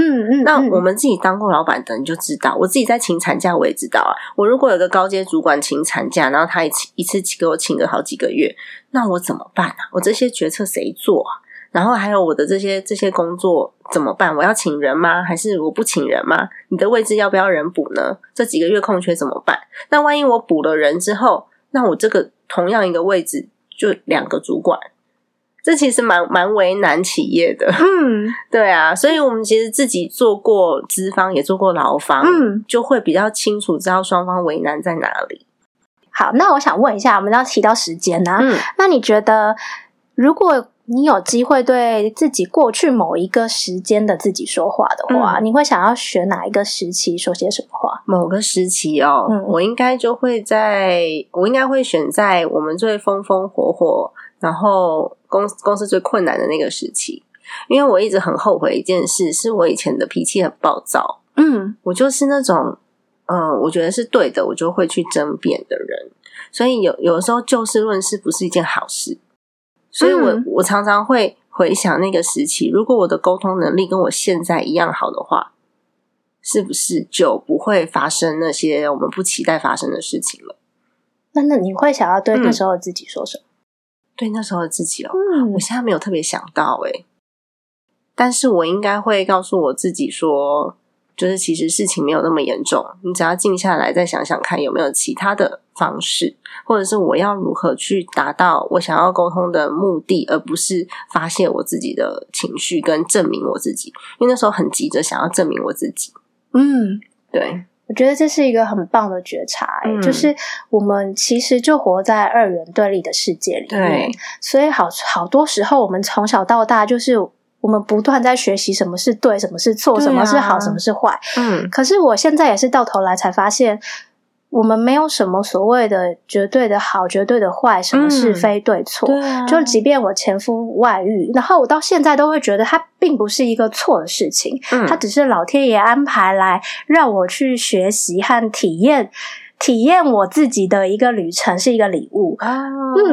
那我们自己当过老板的你就知道，我自己在请产假我也知道啊，我如果有个高阶主管请产假，然后他一次给我请了好几个月，那我怎么办啊？我这些决策谁做啊？然后还有我的这些工作怎么办？我要请人吗？还是我不请人吗？你的位置要不要人补呢？这几个月空缺怎么办？那万一我补了人之后，那我这个同样一个位置就两个主管，这其实蛮为难企业的。对啊，所以我们其实自己做过资方也做过劳方，就会比较清楚知道双方为难在哪里。好，那我想问一下，我们要提到时间啊，那你觉得如果你有机会对自己过去某一个时间的自己说话的话，你会想要选哪一个时期说些什么话？某个时期哦，我应该会选在我们最风风火火，然后公司最困难的那个时期。因为我一直很后悔一件事，是我以前的脾气很暴躁。我就是那种我觉得是对的我就会去争辩的人，所以有时候就事论事不是一件好事。所以我常常会回想那个时期，如果我的沟通能力跟我现在一样好的话，是不是就不会发生那些我们不期待发生的事情了？那你会想要对那时候自己说什么？对那时候的自己哦，我现在没有特别想到但是我应该会告诉我自己说，就是其实事情没有那么严重，你只要静下来再想想看有没有其他的方式，或者是我要如何去达到我想要沟通的目的，而不是发泄我自己的情绪跟证明我自己，因为那时候很急着想要证明我自己。对，我觉得这是一个很棒的觉察，就是我们其实就活在二元对立的世界里面，所以好多时候我们从小到大就是我们不断在学习什么是对，什么是错，什么是好，什么是坏。可是我现在也是到头来才发现，我们没有什么所谓的绝对的好绝对的坏，什么是非对错。就即便我前夫外遇，然后我到现在都会觉得他并不是一个错的事情，他只是老天爷安排来让我去学习和体验我自己的一个旅程，是一个礼物。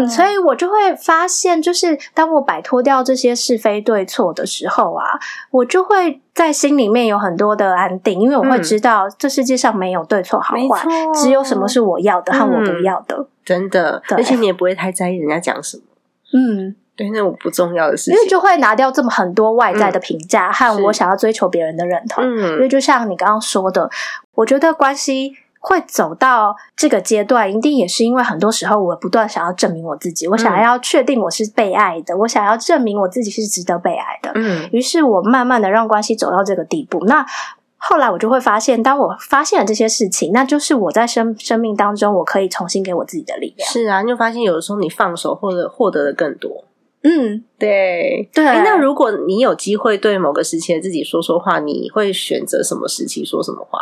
所以我就会发现，就是当我摆脱掉这些是非对错的时候啊，我就会在心里面有很多的安定，因为我会知道这世界上没有对错好坏，只有什么是我要的和我不要的。真的，而且你也不会太在意人家讲什么。对，那种不重要的事情，因为就会拿掉这么很多外在的评价和我想要追求别人的认同。因为就像你刚刚说的，我觉得关系会走到这个阶段，一定也是因为很多时候我不断想要证明我自己，我想要确定我是被爱的，我想要证明我自己是值得被爱的。于是我慢慢的让关系走到这个地步。那后来我就会发现，当我发现了这些事情，那就是我在生命当中我可以重新给我自己的力量。是啊，你就发现有的时候你放手或者获得的更多。对。那如果你有机会对某个时期的自己说话，你会选择什么时期说什么话？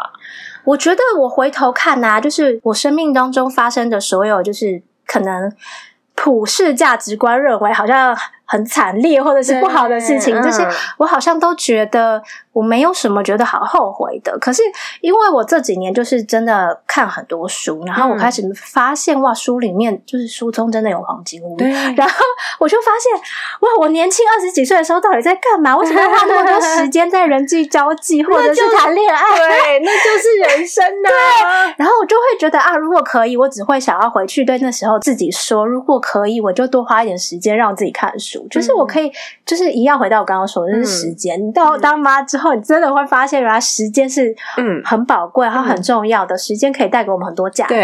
我觉得我回头看啊，就是我生命当中发生的所有，就是可能普世价值观认为好像很惨烈或者是不好的事情，这些我好像都觉得我没有什么觉得好后悔的。可是因为我这几年就是真的看很多书，然后我开始发现哇，书里面就是书中真的有黄金屋，然后我就发现哇，我年轻20几岁的时候到底在干嘛，为什么要花那么多时间在人际交际或者是谈恋爱，对，那就是人生啊。对，然后我就会觉得啊，如果可以我只会想要回去对那时候自己说，如果可以我就多花一点时间让自己看书，就是我可以就是一样回到我刚刚说的就是时间，你到当妈之后你真的会发现原来时间是很宝贵然后很重要的，时间可以带给我们很多价值。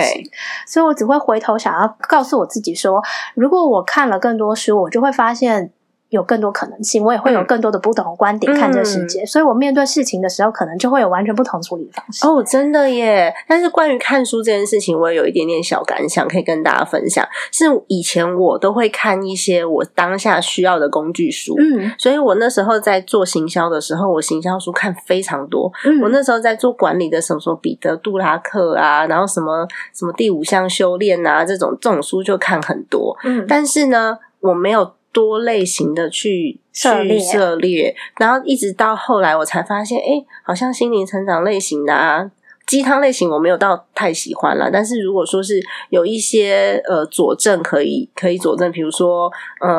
所以我只会回头想要告诉我自己说，如果我看了更多书，我就会发现有更多可能性，我也会有更多的不同观点看这世界，所以我面对事情的时候可能就会有完全不同处理方式。哦，真的耶。但是关于看书这件事情，我也有一点点小感想可以跟大家分享。是以前我都会看一些我当下需要的工具书，所以我那时候在做行销的时候，我行销书看非常多，我那时候在做管理的什么什么彼得·杜拉克啊，然后什么什么第五项修炼啊，这种书就看很多，但是呢我没有多类型的去涉猎，然后一直到后来我才发现好像心灵成长类型的啊，鸡汤类型我没有到太喜欢啦，但是如果说是有一些佐证可以佐证，比如说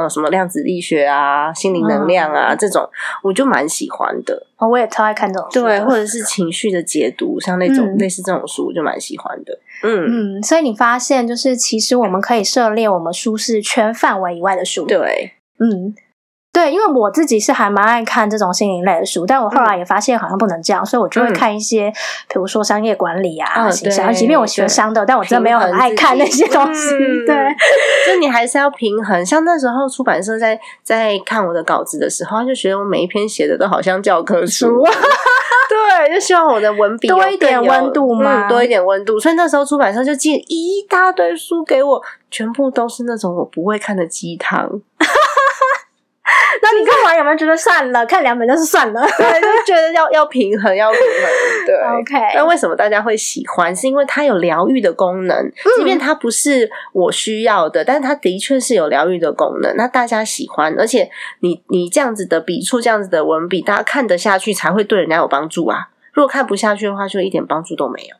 什么量子力学啊，心灵能量啊，这种我就蛮喜欢的。我也超爱看这种书，对，或者是情绪的解读，像那种类似这种书我就蛮喜欢的。所以你发现就是其实我们可以涉猎我们舒适圈范围以外的书。对，对，因为我自己是还蛮爱看这种心灵类的书，但我后来也发现好像不能这样，所以我就会看一些比如说商业管理啊，行销，即便我学商的但我真的没有很爱看那些东西。对，就你还是要平衡。像那时候出版社在看我的稿子的时候，就觉得我每一篇写的都好像教科书对，就希望我的文笔多一点温度嘛，多一点温度。所以那时候出版社就寄一大堆书给我，全部都是那种我不会看的鸡汤那你看完有没有觉得算了，看2本就是算了对，就觉得要平衡，对OK。 那为什么大家会喜欢，是因为它有疗愈的功能，即便它不是我需要的，但是它的确是有疗愈的功能，那大家喜欢。而且你这样子的笔触，这样子的文笔，大家看得下去才会对人家有帮助啊，如果看不下去的话就一点帮助都没有。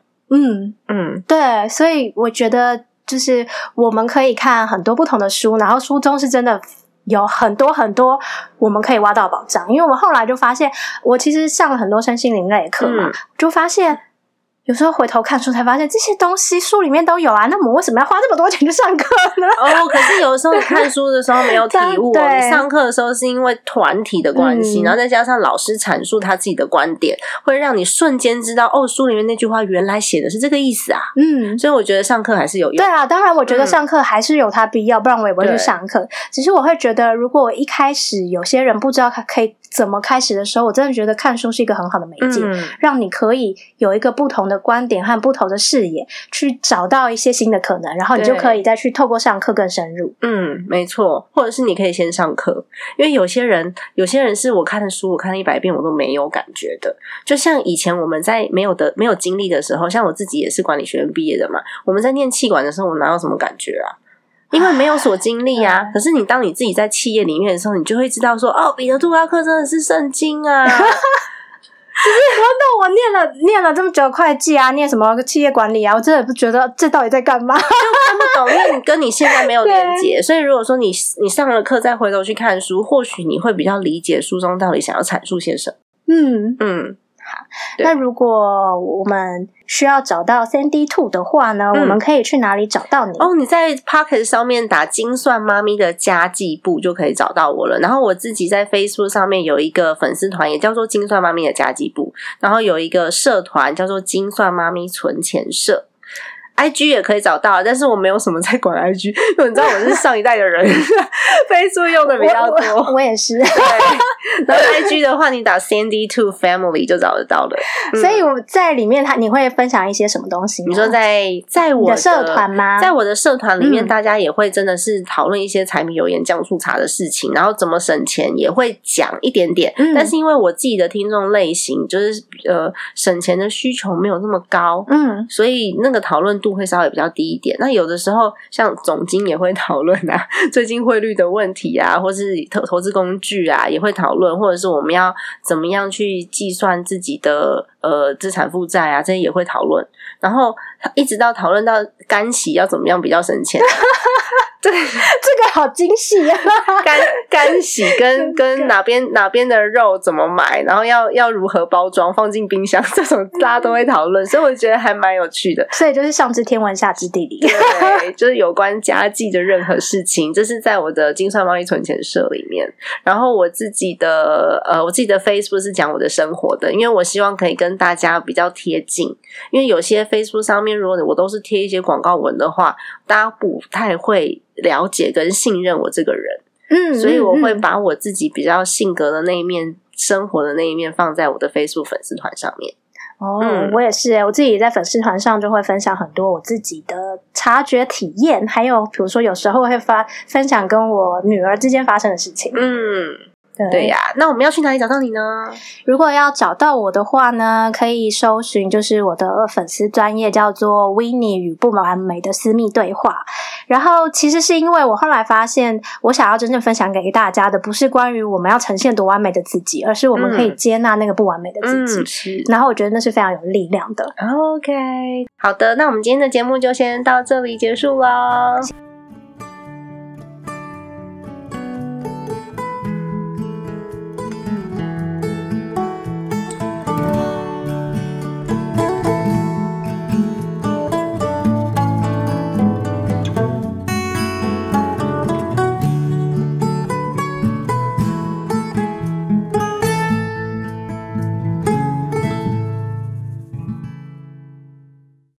对，所以我觉得就是我们可以看很多不同的书，然后书中是真的有很多很多我们可以挖到宝藏。因为我后来就发现，我其实上了很多身心灵类的课嘛，就发现有时候回头看书才发现这些东西书里面都有啊，那我为什么要花这么多钱去上课呢？可是有的时候你看书的时候没有体悟你上课的时候是因为团体的关系，然后再加上老师阐述他自己的观点，会让你瞬间知道书里面那句话原来写的是这个意思啊。所以我觉得上课还是有用。对啊，当然我觉得上课还是有它必要，不然我也不会去上课。只是我会觉得，如果我一开始有些人不知道可以怎么开始的时候，我真的觉得看书是一个很好的媒介，让你可以有一个不同的观点和不同的视野，去找到一些新的可能，然后你就可以再去透过上课更深入。没错，或者是你可以先上课，因为有些人是我看的书我看了100遍我都没有感觉的。就像以前我们在没有经历的时候，像我自己也是管理学院毕业的嘛，我们在念企管的时候我哪有什么感觉啊，因为没有所经历啊。可是你当你自己在企业里面的时候，你就会知道说彼得·杜拉克真的是圣经啊就是那我念了这么久会计啊，念什么企业管理啊，我真的不觉得这到底在干嘛就看不懂，因为你跟你现在没有连结。所以如果说你上了课再回头去看书，或许你会比较理解书中到底想要阐述些什么。好，那如果我们需要找到 Sandy to 的话呢，我们可以去哪里找到你？你在 Pocket 上面打精算妈咪的家计部就可以找到我了。然后我自己在 Facebook 上面有一个粉丝团，也叫做精算妈咪的家计部，然后有一个社团叫做精算妈咪存钱社。IG 也可以找到，但是我没有什么在管 IG， 因为你知道我是上一代的人Facebook 用的比较多。我也是。对，然后 IG 的话你打 Sandy to Family 就找得到了。所以我在里面你会分享一些什么东西？你说在我的社团吗？在我的社团里面，大家也会真的是讨论一些柴米油盐酱醋茶的事情，然后怎么省钱也会讲一点点。但是因为我自己的听众类型就是省钱的需求没有那么高，所以那个讨论度会稍微比较低一点。那有的时候像总经也会讨论啊，最近汇率的问题啊，或是投资工具啊也会讨论，或者是我们要怎么样去计算自己的资产负债啊，这些也会讨论。然后一直到讨论到干洗要怎么样比较省钱。对，这个好精细啊！干洗跟哪边的肉怎么买，然后要如何包装放进冰箱，这种大家都会讨论，所以我觉得还蛮有趣的。所以就是上知天文下知地理，对，就是有关家计的任何事情，这是在我的精算贸易存钱社里面。然后我自己的 Facebook 是讲我的生活的，因为我希望可以跟大家比较贴近，因为有些 Facebook 上面如果我都是贴一些广告文的话，大家不太会了解跟信任我这个人，所以我会把我自己比较性格的那一面、生活的那一面放在我的 Facebook 粉丝团上面。哦，我也是耶，我自己也在粉丝团上就会分享很多我自己的察觉体验，还有比如说有时候会分享跟我女儿之间发生的事情。对呀，那我们要去哪里找到你呢？如果要找到我的话呢，可以搜寻就是我的粉丝专页叫做 Winnie 与不完美的私密对话。然后其实是因为我后来发现，我想要真正分享给大家的不是关于我们要呈现多完美的自己，而是我们可以接纳那个不完美的自己，然后我觉得那是非常有力量的。OK， 好的，那我们今天的节目就先到这里结束咯。